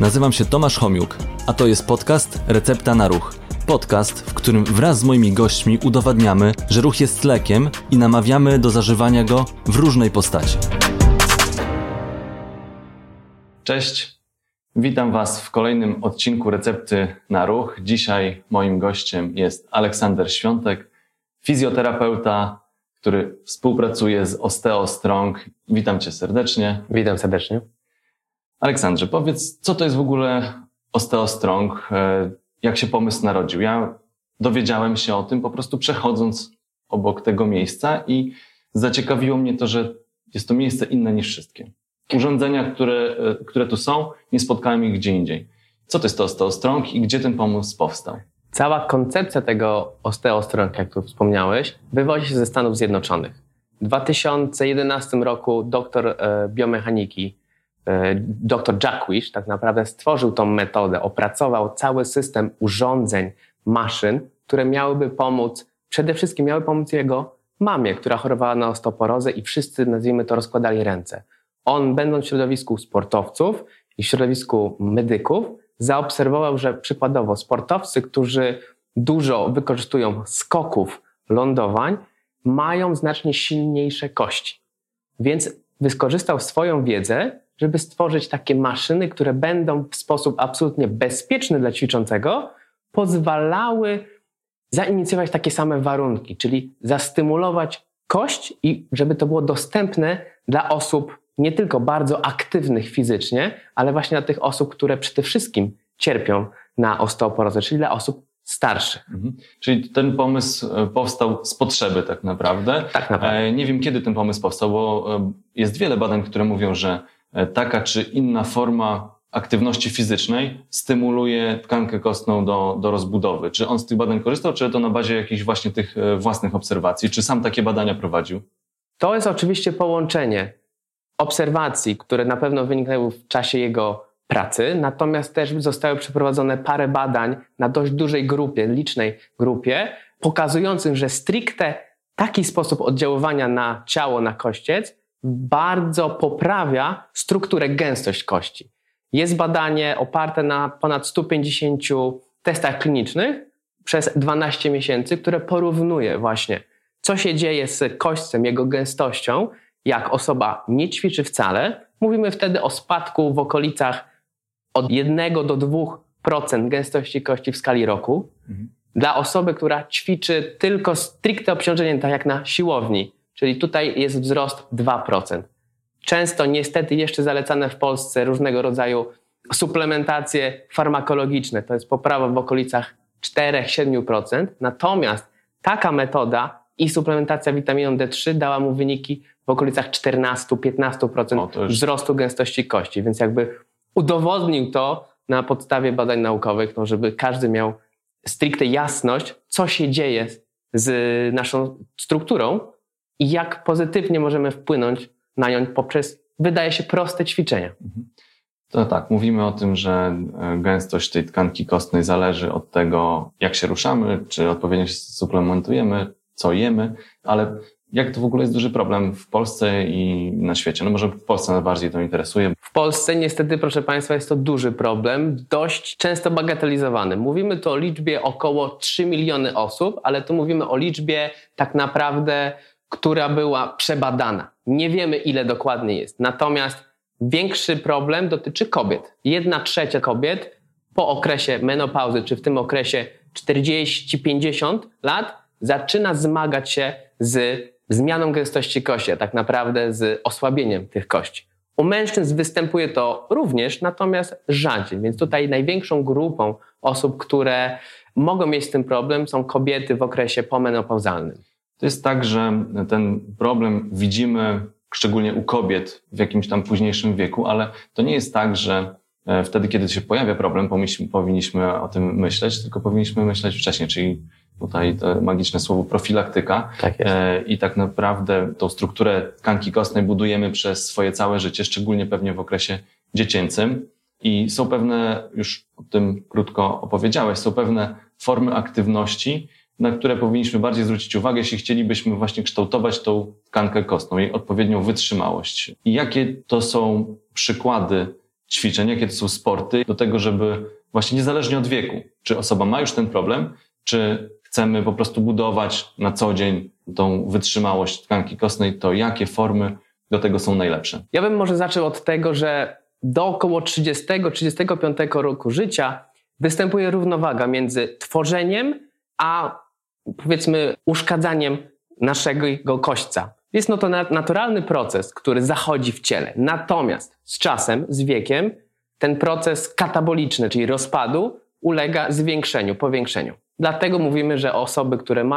Nazywam się Tomasz Homiuk, a to jest podcast Recepta na Ruch. Podcast, w którym wraz z moimi gośćmi udowadniamy, że ruch jest lekiem i namawiamy do zażywania go w różnej postaci. Cześć, witam Was w kolejnym odcinku Recepty na Ruch. Dzisiaj moim gościem jest Aleksander Świątek, fizjoterapeuta, który współpracuje z OsteoStrong. Witam Cię serdecznie. Witam serdecznie. Aleksandrze, powiedz, co to jest w ogóle OsteoStrong? Jak się pomysł narodził? Ja dowiedziałem się o tym po prostu przechodząc obok tego miejsca i zaciekawiło mnie to, że jest to miejsce inne niż wszystkie. Urządzenia, które tu są, nie spotkałem ich gdzie indziej. Co to jest to OsteoStrong i gdzie ten pomysł powstał? Cała koncepcja tego OsteoStrong, jak tu wspomniałeś, wywodzi się ze Stanów Zjednoczonych. W 2011 roku doktor biomechaniki, dr Jack Wish tak naprawdę stworzył tą metodę, opracował cały system urządzeń, maszyn, które miałyby pomóc, przede wszystkim miały pomóc jego mamie, która chorowała na osteoporozę i wszyscy, nazwijmy to, rozkładali ręce. On, będąc w środowisku sportowców i w środowisku medyków, zaobserwował, że przykładowo sportowcy, którzy dużo wykorzystują skoków, lądowań, mają znacznie silniejsze kości. Więc wykorzystał swoją wiedzę, żeby stworzyć takie maszyny, które będą w sposób absolutnie bezpieczny dla ćwiczącego pozwalały zainicjować takie same warunki, czyli zastymulować kość i żeby to było dostępne dla osób nie tylko bardzo aktywnych fizycznie, ale właśnie dla tych osób, które przede wszystkim cierpią na osteoporozę, czyli dla osób starszych. Mhm. Czyli ten pomysł powstał z potrzeby tak naprawdę. Tak naprawdę. Nie wiem, kiedy ten pomysł powstał, bo jest wiele badań, które mówią, że taka czy inna forma aktywności fizycznej stymuluje tkankę kostną do rozbudowy. Czy on z tych badań korzystał, czy to na bazie jakichś właśnie tych własnych obserwacji? Czy sam takie badania prowadził? To jest oczywiście połączenie obserwacji, które na pewno wyniknęły w czasie jego pracy, natomiast też zostały przeprowadzone parę badań na dość dużej grupie, licznej grupie, pokazującym, że stricte taki sposób oddziaływania na ciało, na kościec bardzo poprawia strukturę, gęstość kości. Jest badanie oparte na ponad 150 testach klinicznych przez 12 miesięcy, które porównuje właśnie, co się dzieje z kościem, jego gęstością, jak osoba nie ćwiczy wcale. Mówimy wtedy o spadku w okolicach od 1 do 2% gęstości kości w skali roku. Dla osoby, która ćwiczy tylko stricte obciążenie, tak jak na siłowni, czyli tutaj jest wzrost 2%. Często niestety jeszcze zalecane w Polsce różnego rodzaju suplementacje farmakologiczne. To jest poprawa w okolicach 4-7%. Natomiast taka metoda i suplementacja witaminą D3 dała mu wyniki w okolicach 14-15% wzrostu gęstości kości. Więc jakby udowodnił to na podstawie badań naukowych, no żeby każdy miał stricte jasność, co się dzieje z naszą strukturą, i jak pozytywnie możemy wpłynąć na nią poprzez, wydaje się, proste ćwiczenia. To tak, mówimy o tym, że gęstość tej tkanki kostnej zależy od tego, jak się ruszamy, czy odpowiednio się suplementujemy, co jemy, ale jak to w ogóle jest duży problem w Polsce i na świecie? No może w Polsce najbardziej to interesuje. W Polsce niestety, proszę Państwa, jest to duży problem, dość często bagatelizowany. Mówimy tu o liczbie około 3 miliony osób, ale tu mówimy o liczbie tak naprawdę, która była przebadana. Nie wiemy, ile dokładnie jest. Natomiast większy problem dotyczy kobiet. 1/3 kobiet po okresie menopauzy, czy w tym okresie 40-50 lat, zaczyna zmagać się z zmianą gęstości kości, a tak naprawdę z osłabieniem tych kości. U mężczyzn występuje to również, natomiast rzadziej. Więc tutaj największą grupą osób, które mogą mieć ten problem, są kobiety w okresie pomenopauzalnym. To jest tak, że ten problem widzimy szczególnie u kobiet w jakimś tam późniejszym wieku, ale to nie jest tak, że wtedy, kiedy się pojawia problem, powinniśmy o tym myśleć, tylko powinniśmy myśleć wcześniej, czyli tutaj to magiczne słowo profilaktyka. Tak jest. I tak naprawdę tą strukturę tkanki kostnej budujemy przez swoje całe życie, szczególnie pewnie w okresie dziecięcym. I są pewne, już o tym krótko opowiedziałeś, są pewne formy aktywności, na które powinniśmy bardziej zwrócić uwagę, jeśli chcielibyśmy właśnie kształtować tą tkankę kostną, jej odpowiednią wytrzymałość. I jakie to są przykłady ćwiczenia, kiedy są sporty, do tego, żeby właśnie niezależnie od wieku, czy osoba ma już ten problem, czy chcemy po prostu budować na co dzień tą wytrzymałość tkanki kostnej, to jakie formy do tego są najlepsze? Ja bym może zaczął od tego, że do około 30-35 roku życia występuje równowaga między tworzeniem a powiedzmy uszkadzaniem naszego kośćca. Jest no to naturalny proces, który zachodzi w ciele. Natomiast z czasem, z wiekiem ten proces kataboliczny, czyli rozpadu, ulega zwiększeniu, powiększeniu. Dlatego mówimy, że osoby, które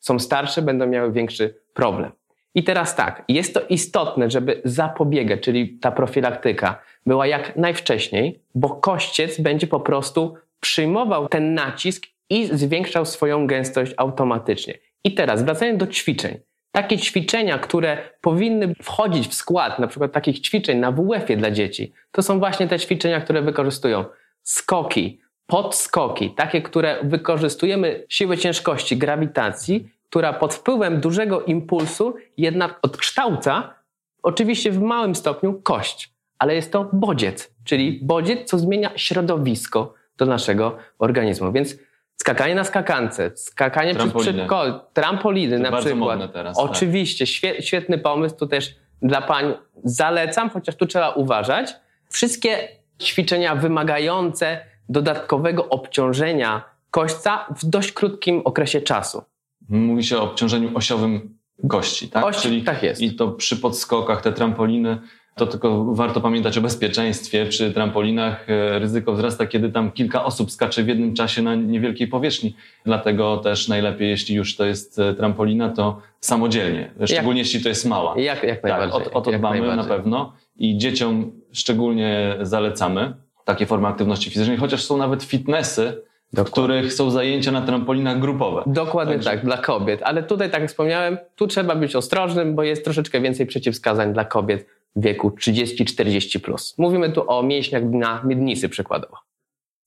są starsze, będą miały większy problem. I teraz tak, jest to istotne, żeby zapobiegać, czyli ta profilaktyka była jak najwcześniej, bo kościec będzie po prostu przyjmował ten nacisk i zwiększał swoją gęstość automatycznie. I teraz wracając do ćwiczeń. Takie ćwiczenia, które powinny wchodzić w skład na przykład takich ćwiczeń na WF-ie dla dzieci, to są właśnie te ćwiczenia, które wykorzystują skoki, podskoki, takie, które wykorzystujemy siłę ciężkości, grawitacji, która pod wpływem dużego impulsu jednak odkształca, oczywiście w małym stopniu, kość, ale jest to bodziec, czyli bodziec, co zmienia środowisko do naszego organizmu. Więc skakanie na skakance, skakanie przez szybko, trampoliny na przykład. Teraz, oczywiście, tak. Świetny pomysł, tu też dla pań zalecam, chociaż tu trzeba uważać. Wszystkie ćwiczenia wymagające dodatkowego obciążenia kośćca w dość krótkim okresie czasu. Mówi się o obciążeniu osiowym kości, tak? Czyli tak jest. I to przy podskokach, te trampoliny, to tylko warto pamiętać o bezpieczeństwie. Przy trampolinach ryzyko wzrasta, kiedy tam kilka osób skacze w jednym czasie na niewielkiej powierzchni. Dlatego też najlepiej, jeśli już to jest trampolina, to samodzielnie. Szczególnie jeśli to jest mała. Jak najbardziej. Tak, o to dbamy na pewno i dzieciom szczególnie zalecamy takie formy aktywności fizycznej, chociaż są nawet fitnessy, w których są zajęcia na trampolinach grupowe. Dokładnie tak, dla kobiet. Ale tutaj, tak jak wspomniałem, tu trzeba być ostrożnym, bo jest troszeczkę więcej przeciwwskazań dla kobiet w wieku 30-40+. Mówimy tu o mięśniach dna miednicy przykładowo.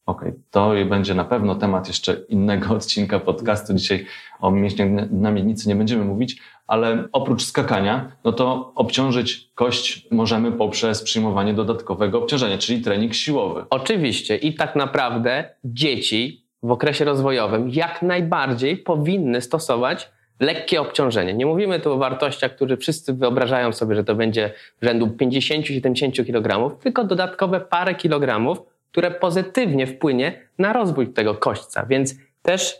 Okej, to będzie na pewno temat jeszcze innego odcinka podcastu. Dzisiaj o mięśniach dna miednicy nie będziemy mówić, ale oprócz skakania, no to obciążyć kość możemy poprzez przyjmowanie dodatkowego obciążenia, czyli trening siłowy. Oczywiście i tak naprawdę dzieci w okresie rozwojowym jak najbardziej powinny stosować lekkie obciążenie. Nie mówimy tu o wartościach, które wszyscy wyobrażają sobie, że to będzie rzędu 50-70 kg, tylko dodatkowe parę kilogramów, które pozytywnie wpłynie na rozwój tego kośćca. Więc też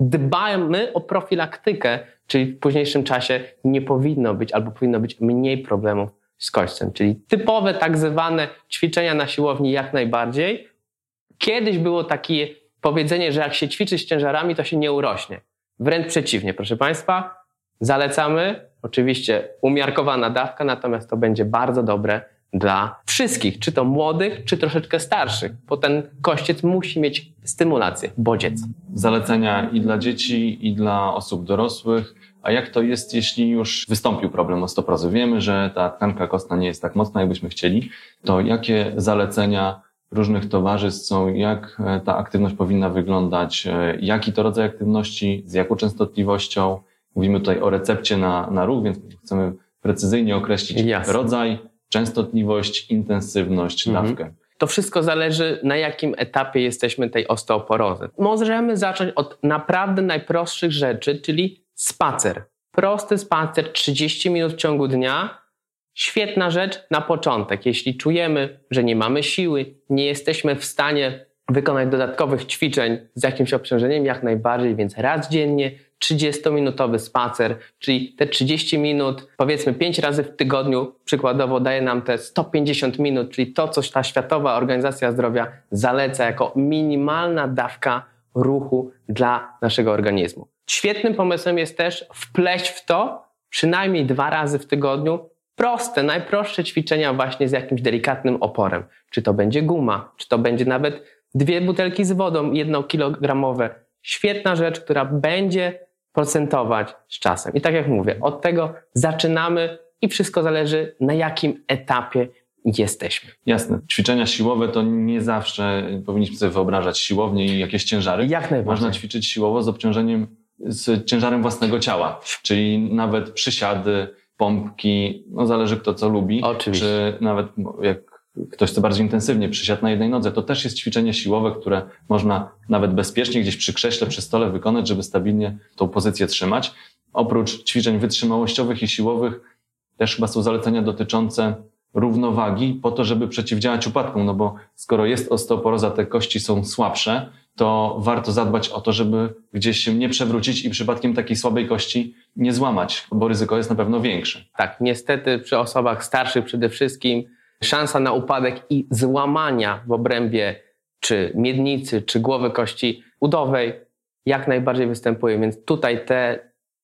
dbamy o profilaktykę, czyli w późniejszym czasie nie powinno być albo powinno być mniej problemów z kośćcem. Czyli typowe tak zwane ćwiczenia na siłowni jak najbardziej. Kiedyś było takie powiedzenie, że jak się ćwiczy z ciężarami, to się nie urośnie. Wręcz przeciwnie, proszę Państwa, zalecamy, oczywiście umiarkowana dawka, natomiast to będzie bardzo dobre dla wszystkich, czy to młodych, czy troszeczkę starszych, bo ten kościec musi mieć stymulację, bodziec. Zalecenia i dla dzieci, i dla osób dorosłych. A jak to jest, jeśli już wystąpił problem osteoporozy? Wiemy, że ta tkanka kostna nie jest tak mocna, jakbyśmy chcieli. To jakie zalecenia różnych towarzystw są, jak ta aktywność powinna wyglądać, jaki to rodzaj aktywności, z jaką częstotliwością? Mówimy tutaj o recepcie na ruch, więc chcemy precyzyjnie określić rodzaj, częstotliwość, intensywność, dawkę. To wszystko zależy, na jakim etapie jesteśmy tej osteoporozy. Możemy zacząć od naprawdę najprostszych rzeczy, czyli spacer. Prosty spacer, 30 minut w ciągu dnia. Świetna rzecz na początek. Jeśli czujemy, że nie mamy siły, nie jesteśmy w stanie wykonać dodatkowych ćwiczeń z jakimś obciążeniem, jak najbardziej, więc raz dziennie 30-minutowy spacer, czyli te 30 minut, powiedzmy 5 razy w tygodniu przykładowo daje nam te 150 minut, czyli to, co ta Światowa Organizacja Zdrowia zaleca jako minimalna dawka ruchu dla naszego organizmu. Świetnym pomysłem jest też wpleść w to przynajmniej 2 razy w tygodniu proste, najprostsze ćwiczenia właśnie z jakimś delikatnym oporem. Czy to będzie guma, czy to będzie nawet 2 butelki z wodą 1-kilogramowe. Świetna rzecz, która będzie procentować z czasem. I tak jak mówię, od tego zaczynamy i wszystko zależy, na jakim etapie jesteśmy. Jasne. Ćwiczenia siłowe to nie zawsze powinniśmy sobie wyobrażać siłownie i jakieś ciężary. Jak najbardziej. Można ćwiczyć siłowo z obciążeniem, z ciężarem własnego ciała, czyli nawet przysiady, pompki, no zależy kto co lubi. Oczywiście. Czy nawet jak ktoś chce bardziej intensywnie, przysiad na jednej nodze, to też jest ćwiczenie siłowe, które można nawet bezpiecznie gdzieś przy krześle, przy stole wykonać, żeby stabilnie tą pozycję trzymać. Oprócz ćwiczeń wytrzymałościowych i siłowych też chyba są zalecenia dotyczące równowagi po to, żeby przeciwdziałać upadkom, no bo skoro jest osteoporoza, te kości są słabsze, to warto zadbać o to, żeby gdzieś się nie przewrócić i przypadkiem takiej słabej kości nie złamać, bo ryzyko jest na pewno większe. Tak, niestety przy osobach starszych przede wszystkim szansa na upadek i złamania w obrębie czy miednicy, czy głowy kości udowej jak najbardziej występuje, więc tutaj te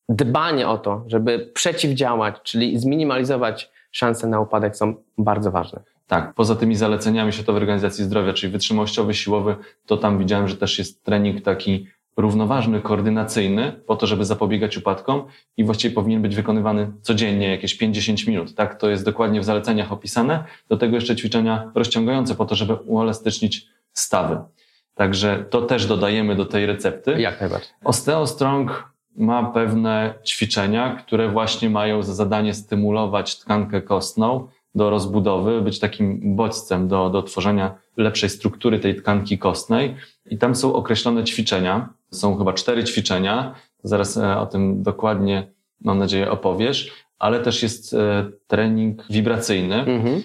dbanie o to, żeby przeciwdziałać, czyli zminimalizować szanse na upadek są bardzo ważne. Tak, poza tymi zaleceniami Światowej Organizacji Zdrowia, czyli wytrzymałościowy, siłowy, to tam widziałem, że też jest trening taki równoważny, koordynacyjny, po to, żeby zapobiegać upadkom i właściwie powinien być wykonywany codziennie, jakieś 5-10 minut. Tak, to jest dokładnie w zaleceniach opisane. Do tego jeszcze ćwiczenia rozciągające po to, żeby uelastycznić stawy. Także to też dodajemy do tej recepty. Jak najbardziej. OsteoStrong ma pewne ćwiczenia, które właśnie mają za zadanie stymulować tkankę kostną do rozbudowy, być takim bodźcem do tworzenia lepszej struktury tej tkanki kostnej. I tam są określone ćwiczenia. Są chyba 4 ćwiczenia. Zaraz o tym dokładnie, mam nadzieję, opowiesz. Ale też jest trening wibracyjny,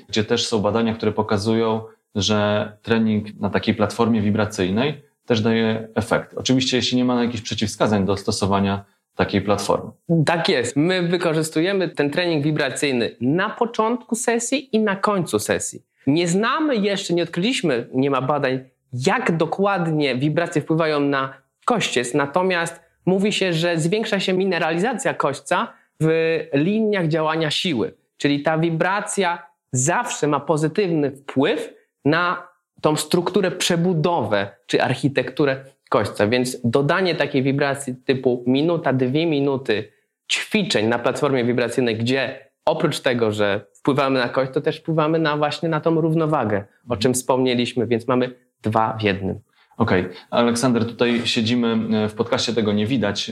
gdzie też są badania, które pokazują, że trening na takiej platformie wibracyjnej też daje efekt. Oczywiście, jeśli nie ma jakichś przeciwwskazań do stosowania takiej platformy. Tak jest. My wykorzystujemy ten trening wibracyjny na początku sesji i na końcu sesji. Nie znamy jeszcze, nie odkryliśmy, nie ma badań, jak dokładnie wibracje wpływają na kościec, natomiast mówi się, że zwiększa się mineralizacja kośćca w liniach działania siły. Czyli ta wibracja zawsze ma pozytywny wpływ na tą strukturę, przebudowę czy architekturę kośćca. Więc dodanie takiej wibracji typu minuta, 2 minuty ćwiczeń na platformie wibracyjnej, gdzie oprócz tego, że wpływamy na kość, to też wpływamy na właśnie na tą równowagę, o czym wspomnieliśmy, więc mamy 2 w 1. Okej. Aleksander, tutaj siedzimy w podcaście, tego nie widać,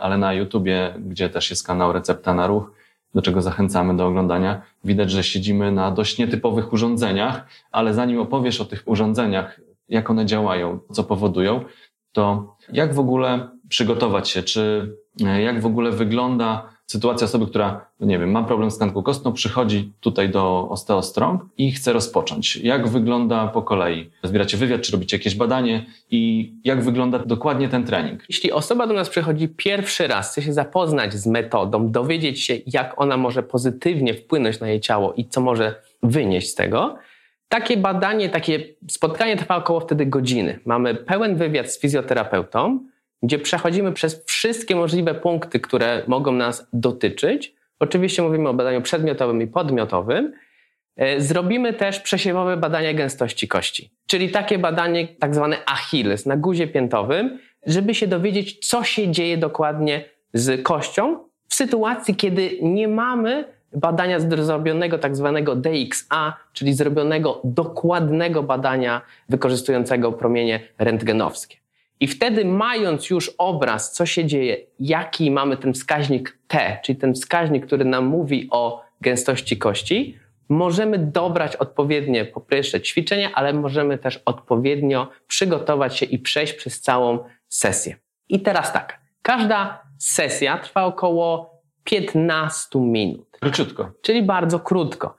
ale na YouTubie, gdzie też jest kanał Recepta na Ruch, do czego zachęcamy do oglądania. Widać, że siedzimy na dość nietypowych urządzeniach, ale zanim opowiesz o tych urządzeniach, jak one działają, co powodują, to jak w ogóle przygotować się, czy jak w ogóle wygląda sytuacja osoby, która, nie wiem, ma problem z tkanką kostną, przychodzi tutaj do OsteoStrong i chce rozpocząć. Jak wygląda po kolei? Zbieracie wywiad, czy robicie jakieś badanie i jak wygląda dokładnie ten trening? Jeśli osoba do nas przychodzi pierwszy raz, chce się zapoznać z metodą, dowiedzieć się, jak ona może pozytywnie wpłynąć na jej ciało i co może wynieść z tego, takie badanie, takie spotkanie trwa około wtedy godziny. Mamy pełen wywiad z fizjoterapeutą, gdzie przechodzimy przez wszystkie możliwe punkty, które mogą nas dotyczyć. Oczywiście mówimy o badaniu przedmiotowym i podmiotowym. Zrobimy też przesiewowe badania gęstości kości, czyli takie badanie tak zwane Achilles na guzie piętowym, żeby się dowiedzieć, co się dzieje dokładnie z kością w sytuacji, kiedy nie mamy badania zrobionego tak zwanego DXA, czyli zrobionego dokładnego badania wykorzystującego promienie rentgenowskie. I wtedy, mając już obraz, co się dzieje, jaki mamy ten wskaźnik T, czyli ten wskaźnik, który nam mówi o gęstości kości, możemy dobrać odpowiednie, po pierwsze, ćwiczenia, ale możemy też odpowiednio przygotować się i przejść przez całą sesję. I teraz tak, każda sesja trwa około 15 minut. Króciutko. Czyli bardzo krótko.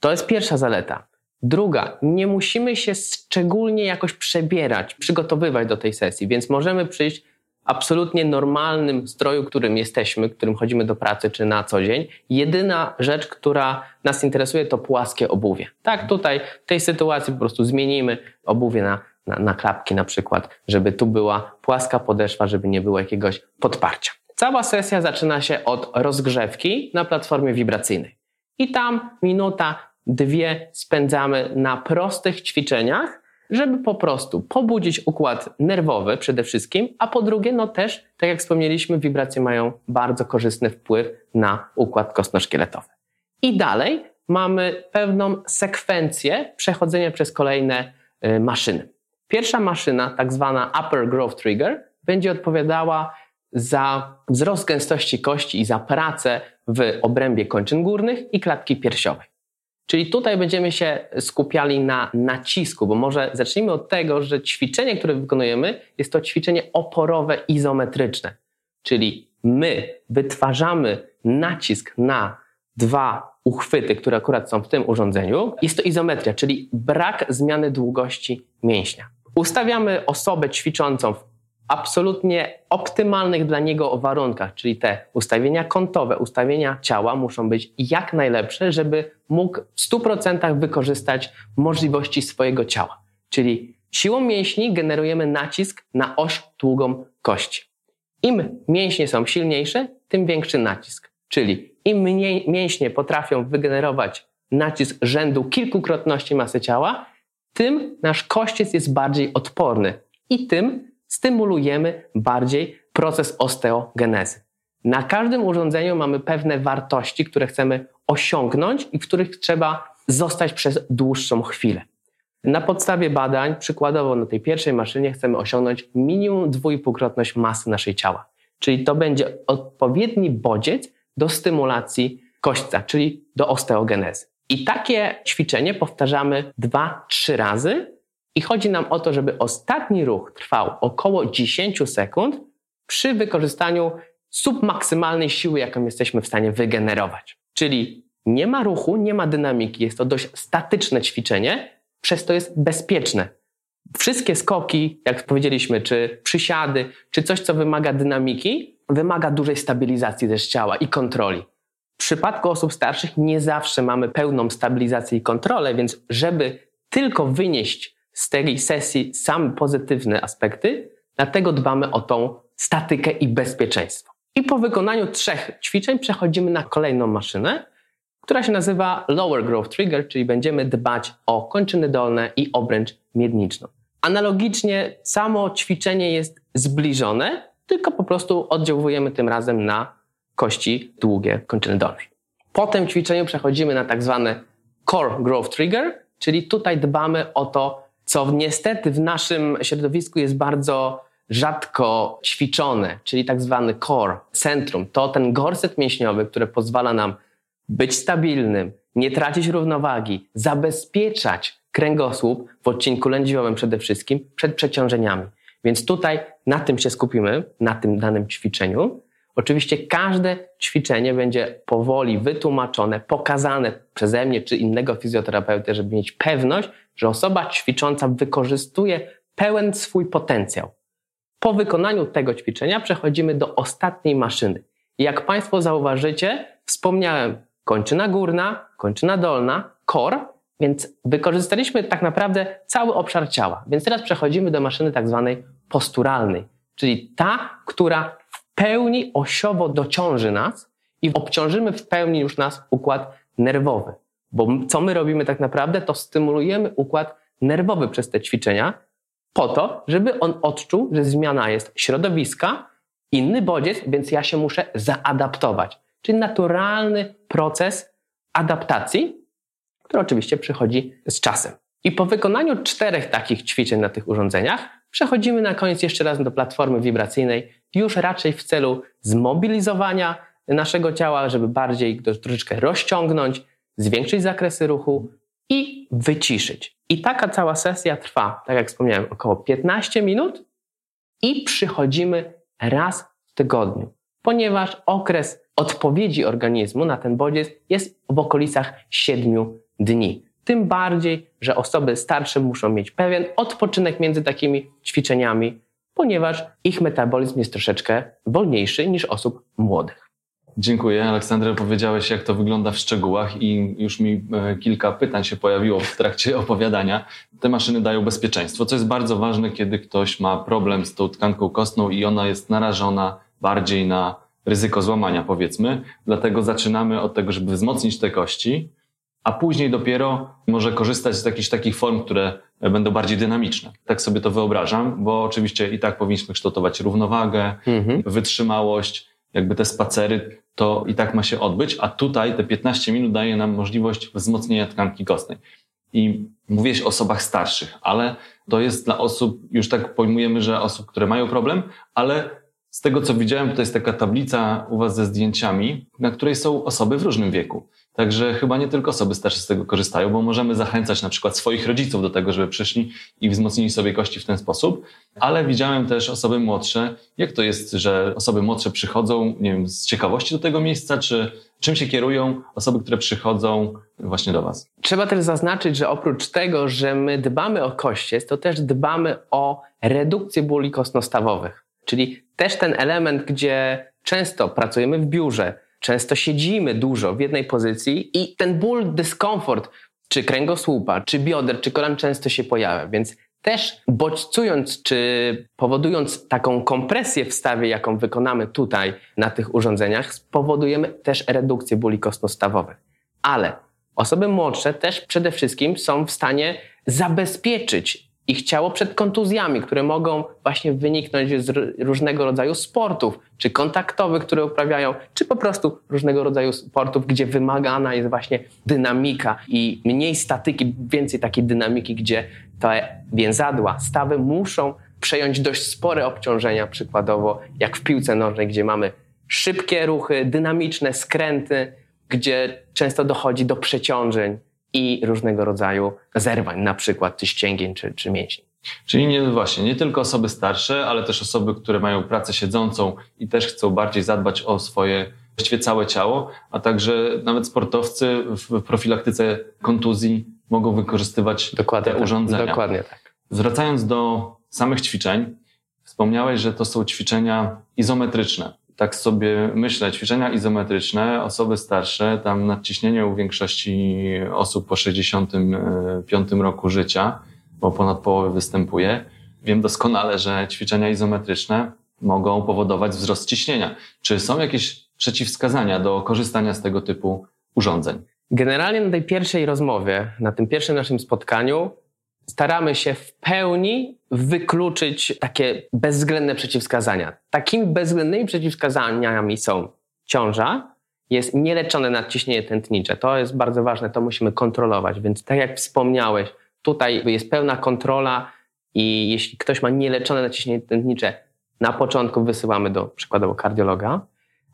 To jest pierwsza zaleta. Druga, nie musimy się szczególnie jakoś przebierać, przygotowywać do tej sesji, więc możemy przyjść w absolutnie normalnym stroju, którym jesteśmy, którym chodzimy do pracy czy na co dzień. Jedyna rzecz, która nas interesuje, to płaskie obuwie. Tak, tutaj w tej sytuacji po prostu zmienimy obuwie na klapki na przykład, żeby tu była płaska podeszwa, żeby nie było jakiegoś podparcia. Cała sesja zaczyna się od rozgrzewki na platformie wibracyjnej. I tam minuta, 2 spędzamy na prostych ćwiczeniach, żeby po prostu pobudzić układ nerwowy przede wszystkim, a po drugie, no też, tak jak wspomnieliśmy, wibracje mają bardzo korzystny wpływ na układ kostno-szkieletowy. I dalej mamy pewną sekwencję przechodzenia przez kolejne maszyny. Pierwsza maszyna, tak zwana Upper Growth Trigger, będzie odpowiadała za wzrost gęstości kości i za pracę w obrębie kończyn górnych i klatki piersiowej. Czyli tutaj będziemy się skupiali na nacisku, bo może zacznijmy od tego, że ćwiczenie, które wykonujemy, jest to ćwiczenie oporowe izometryczne. Czyli my wytwarzamy nacisk na dwa uchwyty, które akurat są w tym urządzeniu. Jest to izometria, czyli brak zmiany długości mięśnia. Ustawiamy osobę ćwiczącą w absolutnie optymalnych dla niego warunkach, czyli te ustawienia kątowe, ustawienia ciała muszą być jak najlepsze, żeby mógł w 100% wykorzystać możliwości swojego ciała. Czyli siłą mięśni generujemy nacisk na oś długą kości. Im mięśnie są silniejsze, tym większy nacisk. Czyli im mniej mięśnie potrafią wygenerować nacisk rzędu kilkukrotności masy ciała, tym nasz kościec jest bardziej odporny i tym stymulujemy bardziej proces osteogenezy. Na każdym urządzeniu mamy pewne wartości, które chcemy osiągnąć i w których trzeba zostać przez dłuższą chwilę. Na podstawie badań, przykładowo na tej pierwszej maszynie chcemy osiągnąć minimum 2,5-krotność masy naszej ciała. Czyli to będzie odpowiedni bodziec do stymulacji kośćca, czyli do osteogenezy. I takie ćwiczenie powtarzamy 2-3 razy i chodzi nam o to, żeby ostatni ruch trwał około 10 sekund przy wykorzystaniu submaksymalnej siły, jaką jesteśmy w stanie wygenerować. Czyli nie ma ruchu, nie ma dynamiki, jest to dość statyczne ćwiczenie, przez to jest bezpieczne. Wszystkie skoki, jak powiedzieliśmy, czy przysiady, czy coś, co wymaga dynamiki, wymaga dużej stabilizacji też ciała i kontroli. W przypadku osób starszych nie zawsze mamy pełną stabilizację i kontrolę, więc żeby tylko wynieść z tej sesji same pozytywne aspekty, dlatego dbamy o tą statykę i bezpieczeństwo. I po wykonaniu 3 ćwiczeń przechodzimy na kolejną maszynę, która się nazywa Lower Growth Trigger, czyli będziemy dbać o kończyny dolne i obręcz miedniczną. Analogicznie samo ćwiczenie jest zbliżone, tylko po prostu oddziałujemy tym razem na kości długie kończyny dolne. Po tym ćwiczeniu przechodzimy na tak zwany Core Growth Trigger, czyli tutaj dbamy o to, co niestety w naszym środowisku jest bardzo rzadko ćwiczone, czyli tak zwany core, centrum. To ten gorset mięśniowy, który pozwala nam być stabilnym, nie tracić równowagi, zabezpieczać kręgosłup w odcinku lędźwiowym przede wszystkim przed przeciążeniami. Więc tutaj na tym się skupimy, na tym danym ćwiczeniu. Oczywiście każde ćwiczenie będzie powoli wytłumaczone, pokazane przeze mnie czy innego fizjoterapeuty, żeby mieć pewność, że osoba ćwicząca wykorzystuje pełen swój potencjał. Po wykonaniu tego ćwiczenia przechodzimy do ostatniej maszyny. Jak Państwo zauważycie, wspomniałem kończyna górna, kończyna dolna, core, więc wykorzystaliśmy tak naprawdę cały obszar ciała. Więc teraz przechodzimy do maszyny tak zwanej posturalnej, czyli ta, która w pełni osiowo dociąży nas i obciążymy w pełni już nasz układ nerwowy. Bo co my robimy tak naprawdę, to stymulujemy układ nerwowy przez te ćwiczenia po to, żeby on odczuł, że zmiana jest środowiska, inny bodziec, więc ja się muszę zaadaptować. Czyli naturalny proces adaptacji, który oczywiście przychodzi z czasem. I po wykonaniu 4 takich ćwiczeń na tych urządzeniach przechodzimy na koniec jeszcze raz do platformy wibracyjnej, już raczej w celu zmobilizowania naszego ciała, żeby bardziej go troszeczkę rozciągnąć, zwiększyć zakresy ruchu i wyciszyć. I taka cała sesja trwa, tak jak wspomniałem, około 15 minut i przychodzimy raz w tygodniu, ponieważ okres odpowiedzi organizmu na ten bodziec jest w okolicach 7 dni. Tym bardziej, że osoby starsze muszą mieć pewien odpoczynek między takimi ćwiczeniami, ponieważ ich metabolizm jest troszeczkę wolniejszy niż osób młodych. Dziękuję, Aleksandrze. Powiedziałeś, jak to wygląda w szczegółach i już mi kilka pytań się pojawiło w trakcie opowiadania. Te maszyny dają bezpieczeństwo, co jest bardzo ważne, kiedy ktoś ma problem z tą tkanką kostną i ona jest narażona bardziej na ryzyko złamania, powiedzmy. Dlatego zaczynamy od tego, żeby wzmocnić te kości, a później dopiero może korzystać z jakichś takich form, które będą bardziej dynamiczne. Tak sobie to wyobrażam, bo oczywiście i tak powinniśmy kształtować równowagę, wytrzymałość, jakby te spacery, to i tak ma się odbyć, a tutaj te 15 minut daje nam możliwość wzmocnienia tkanki kostnej. I mówiłeś o osobach starszych, ale to jest dla osób, już tak pojmujemy, że osób, które mają problem, ale z tego, co widziałem, to jest taka tablica u Was ze zdjęciami, na której są osoby w różnym wieku. Także chyba nie tylko osoby starsze z tego korzystają, bo możemy zachęcać na przykład swoich rodziców do tego, żeby przyszli i wzmocnili sobie kości w ten sposób, ale widziałem też osoby młodsze. Jak to jest, że osoby młodsze przychodzą, nie wiem, z ciekawości do tego miejsca, czy czym się kierują osoby, które przychodzą właśnie do Was? Trzeba też zaznaczyć, że oprócz tego, że my dbamy o kościec, to też dbamy o redukcję bóli kostno-stawowych. Czyli też ten element, gdzie często pracujemy w biurze, często siedzimy dużo w jednej pozycji i ten ból, dyskomfort, czy kręgosłupa, czy bioder, czy kolan często się pojawia, więc też bodźcując, czy powodując taką kompresję w stawie, jaką wykonamy tutaj na tych urządzeniach, spowodujemy też redukcję bóli kostno-stawowych. Ale osoby młodsze też przede wszystkim są w stanie zabezpieczyć ich ciało przed kontuzjami, które mogą właśnie wyniknąć z różnego rodzaju sportów, czy kontaktowych, które uprawiają, czy po prostu różnego rodzaju sportów, gdzie wymagana jest właśnie dynamika i mniej statyki, więcej takiej dynamiki, gdzie te więzadła, stawy muszą przejąć dość spore obciążenia, przykładowo jak w piłce nożnej, gdzie mamy szybkie ruchy, dynamiczne skręty, gdzie często dochodzi do przeciążeń i różnego rodzaju zerwań, na przykład czy ścięgien, czy mięśni. Czyli nie tylko osoby starsze, ale też osoby, które mają pracę siedzącą i też chcą bardziej zadbać o swoje właściwie całe ciało, a także nawet sportowcy w profilaktyce kontuzji mogą wykorzystywać te urządzenia. Dokładnie tak. Zwracając do samych ćwiczeń, wspomniałeś, że to są ćwiczenia izometryczne. Tak sobie myślę, ćwiczenia izometryczne, osoby starsze, tam nadciśnienie u większości osób po 65 roku życia, bo ponad połowę występuje. Wiem doskonale, że ćwiczenia izometryczne mogą powodować wzrost ciśnienia. Czy są jakieś przeciwwskazania do korzystania z tego typu urządzeń? Generalnie na tej pierwszej rozmowie, na tym pierwszym naszym spotkaniu staramy się w pełni wykluczyć takie bezwzględne przeciwwskazania. Takimi bezwzględnymi przeciwwskazaniami są ciąża, jest nieleczone nadciśnienie tętnicze. To jest bardzo ważne, to musimy kontrolować. Więc tak jak wspomniałeś, tutaj jest pełna kontrola i jeśli ktoś ma nieleczone nadciśnienie tętnicze, na początku wysyłamy do przykładowo kardiologa.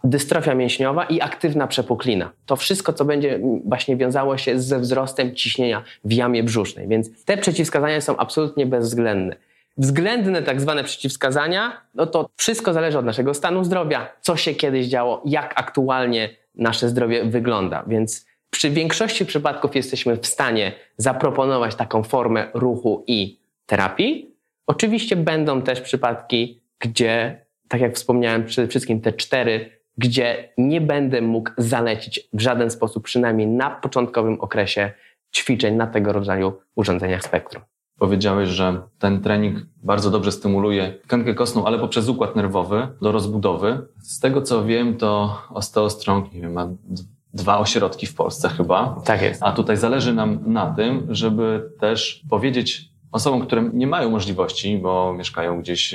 Dystrofia mięśniowa i aktywna przepuklina. To wszystko, co będzie właśnie wiązało się ze wzrostem ciśnienia w jamie brzusznej. Więc te przeciwwskazania są absolutnie bezwzględne. Względne tak zwane przeciwwskazania, no to wszystko zależy od naszego stanu zdrowia, co się kiedyś działo, jak aktualnie nasze zdrowie wygląda. Więc przy większości przypadków jesteśmy w stanie zaproponować taką formę ruchu i terapii. Oczywiście będą też przypadki, gdzie, tak jak wspomniałem, przede wszystkim te 4, gdzie nie będę mógł zalecić w żaden sposób, przynajmniej na początkowym okresie ćwiczeń na tego rodzaju urządzeniach spektrum. Powiedziałeś, że ten trening bardzo dobrze stymuluje tkankę kostną, ale poprzez układ nerwowy do rozbudowy. Z tego co wiem, to OsteoStrong, nie wiem, ma 2 ośrodki w Polsce chyba. Tak jest. A tutaj zależy nam na tym, żeby też powiedzieć osobom, które nie mają możliwości, bo mieszkają gdzieś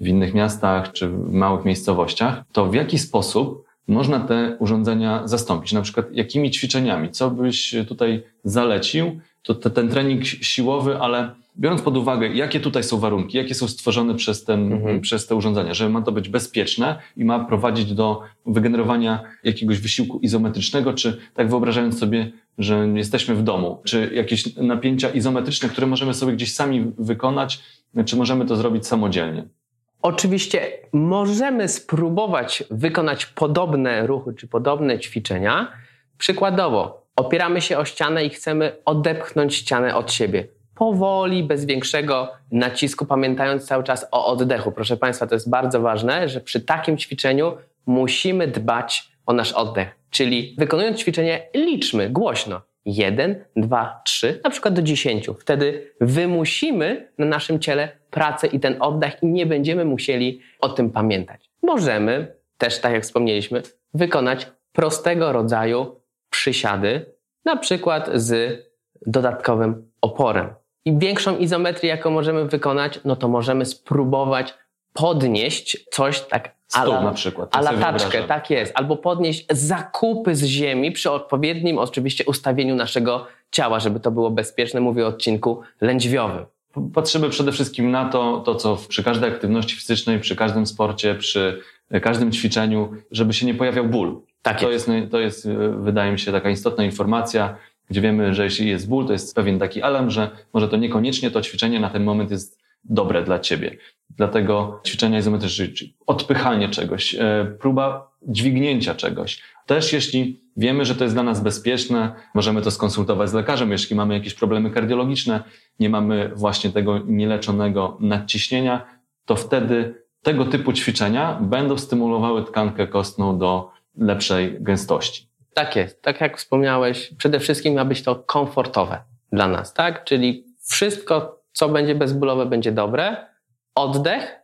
w innych miastach czy w małych miejscowościach, to w jaki sposób można te urządzenia zastąpić? Na przykład jakimi ćwiczeniami? Co byś tutaj zalecił? To ten trening siłowy, ale biorąc pod uwagę, jakie tutaj są warunki, jakie są stworzone przez te urządzenia, że ma to być bezpieczne i ma prowadzić do wygenerowania jakiegoś wysiłku izometrycznego, czy tak wyobrażając sobie, że jesteśmy w domu, czy jakieś napięcia izometryczne, które możemy sobie gdzieś sami wykonać, czy możemy to zrobić samodzielnie? Oczywiście możemy spróbować wykonać podobne ruchy czy podobne ćwiczenia. Przykładowo opieramy się o ścianę i chcemy odepchnąć ścianę od siebie. Powoli, bez większego nacisku, pamiętając cały czas o oddechu. Proszę Państwa, to jest bardzo ważne, że przy takim ćwiczeniu musimy dbać o nasz oddech. Czyli wykonując ćwiczenie liczmy głośno. 1, 2, 3, na przykład do 10. Wtedy wymusimy na naszym ciele pracę i ten oddech i nie będziemy musieli o tym pamiętać. Możemy też, tak jak wspomnieliśmy, wykonać prostego rodzaju przysiady, na przykład z dodatkowym oporem. I większą izometrię, jaką możemy wykonać, no to możemy spróbować podnieść coś tak stół na przykład. A lataczkę, tak jest. Albo podnieść zakupy z ziemi przy odpowiednim oczywiście ustawieniu naszego ciała, żeby to było bezpieczne. Mówię o odcinku lędźwiowym. Patrzymy przede wszystkim na to, co przy każdej aktywności fizycznej, przy każdym sporcie, przy każdym ćwiczeniu, żeby się nie pojawiał ból. Tak jest. To jest, wydaje mi się, taka istotna informacja, gdzie wiemy, że jeśli jest ból, to jest pewien taki alarm, że może to niekoniecznie to ćwiczenie na ten moment jest dobre dla ciebie. Dlatego ćwiczenia izometryczne, czyli odpychanie czegoś, próba dźwignięcia czegoś. Też jeśli wiemy, że to jest dla nas bezpieczne, możemy to skonsultować z lekarzem, jeśli mamy jakieś problemy kardiologiczne, nie mamy właśnie tego nieleczonego nadciśnienia, to wtedy tego typu ćwiczenia będą stymulowały tkankę kostną do lepszej gęstości. Tak jest. Tak jak wspomniałeś, przede wszystkim ma być to komfortowe dla nas, tak? Czyli wszystko, co będzie bezbólowe, będzie dobre. Oddech.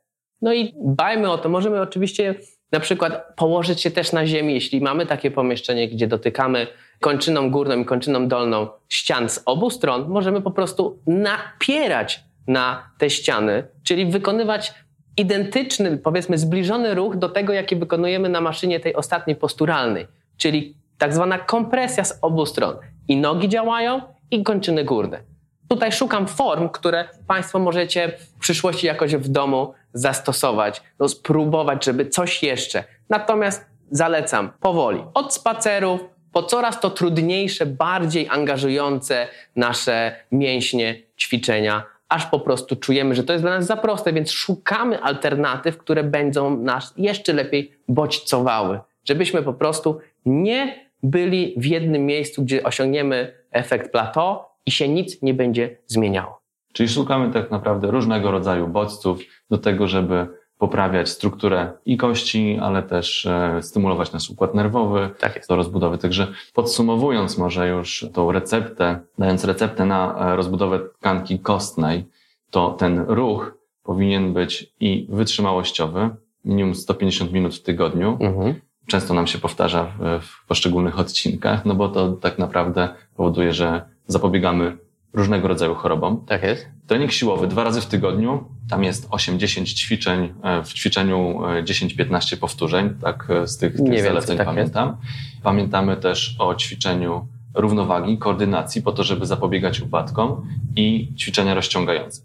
No i dbajmy o to. Możemy oczywiście na przykład położyć się też na ziemi, jeśli mamy takie pomieszczenie, gdzie dotykamy kończyną górną i kończyną dolną ścian z obu stron. Możemy po prostu napierać na te ściany, czyli wykonywać identyczny, powiedzmy zbliżony ruch do tego, jaki wykonujemy na maszynie tej ostatniej posturalnej, czyli tak zwana kompresja z obu stron. I nogi działają, i kończyny górne. Tutaj szukam form, które Państwo możecie w przyszłości jakoś w domu zastosować, no spróbować, żeby coś jeszcze. Natomiast zalecam powoli, od spacerów, po coraz to trudniejsze, bardziej angażujące nasze mięśnie ćwiczenia, aż po prostu czujemy, że to jest dla nas za proste, więc szukamy alternatyw, które będą nas jeszcze lepiej bodźcowały, żebyśmy po prostu nie byli w jednym miejscu, gdzie osiągniemy efekt plateau i się nic nie będzie zmieniało. Czyli szukamy tak naprawdę różnego rodzaju bodźców do tego, żeby poprawiać strukturę i kości, ale też stymulować nasz układ nerwowy do rozbudowy. Także podsumowując może już tą receptę, dając receptę na rozbudowę tkanki kostnej, to ten ruch powinien być i wytrzymałościowy, minimum 150 minut w tygodniu. Mhm. Często nam się powtarza w poszczególnych odcinkach, no bo to tak naprawdę powoduje, że zapobiegamy różnego rodzaju chorobom. Tak jest. Trening siłowy 2 razy w tygodniu, tam jest 8-10 ćwiczeń, w ćwiczeniu 10-15 powtórzeń, tak z tych zaleceń tak pamiętam. Jest. Pamiętamy też o ćwiczeniu równowagi, koordynacji po to, żeby zapobiegać upadkom i ćwiczenia rozciągające.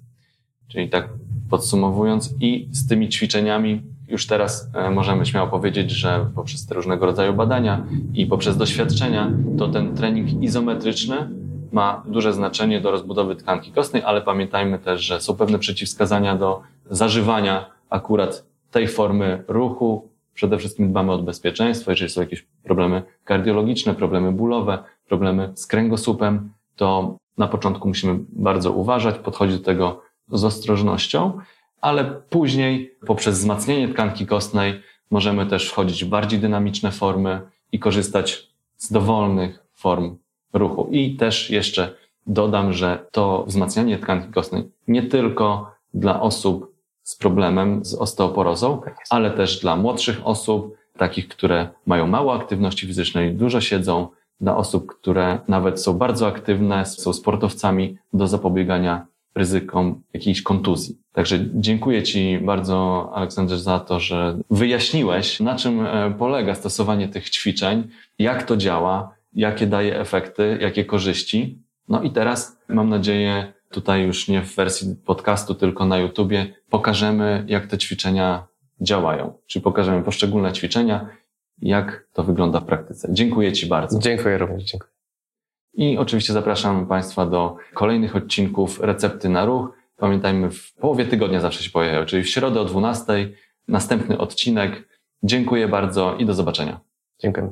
Czyli tak podsumowując i z tymi ćwiczeniami już teraz możemy śmiało powiedzieć, że poprzez te różnego rodzaju badania i poprzez doświadczenia to ten trening izometryczny ma duże znaczenie do rozbudowy tkanki kostnej, ale pamiętajmy też, że są pewne przeciwwskazania do zażywania akurat tej formy ruchu. Przede wszystkim dbamy o bezpieczeństwo. Jeżeli są jakieś problemy kardiologiczne, problemy bólowe, problemy z kręgosłupem, to na początku musimy bardzo uważać, podchodzić do tego z ostrożnością, ale później poprzez wzmacnienie tkanki kostnej możemy też wchodzić w bardziej dynamiczne formy i korzystać z dowolnych form ruchu. I też jeszcze dodam, że to wzmacnianie tkanki kostnej nie tylko dla osób z problemem z osteoporozą, ale też dla młodszych osób, takich, które mają mało aktywności fizycznej, dużo siedzą, dla osób, które nawet są bardzo aktywne, są sportowcami, do zapobiegania ryzykom jakiejś kontuzji. Także dziękuję Ci bardzo, Aleksander, za to, że wyjaśniłeś, na czym polega stosowanie tych ćwiczeń, jak to działa, jakie daje efekty, jakie korzyści. No i teraz mam nadzieję, tutaj już nie w wersji podcastu, tylko na YouTubie, pokażemy, jak te ćwiczenia działają. Czyli pokażemy poszczególne ćwiczenia, jak to wygląda w praktyce. Dziękuję Ci bardzo. Dziękuję również. Dziękuję. I oczywiście zapraszam Państwa do kolejnych odcinków Recepty na Ruch. Pamiętajmy, w połowie tygodnia zawsze się pojawiają, czyli w środę o 12:00 następny odcinek. Dziękuję bardzo i do zobaczenia. Dziękujemy.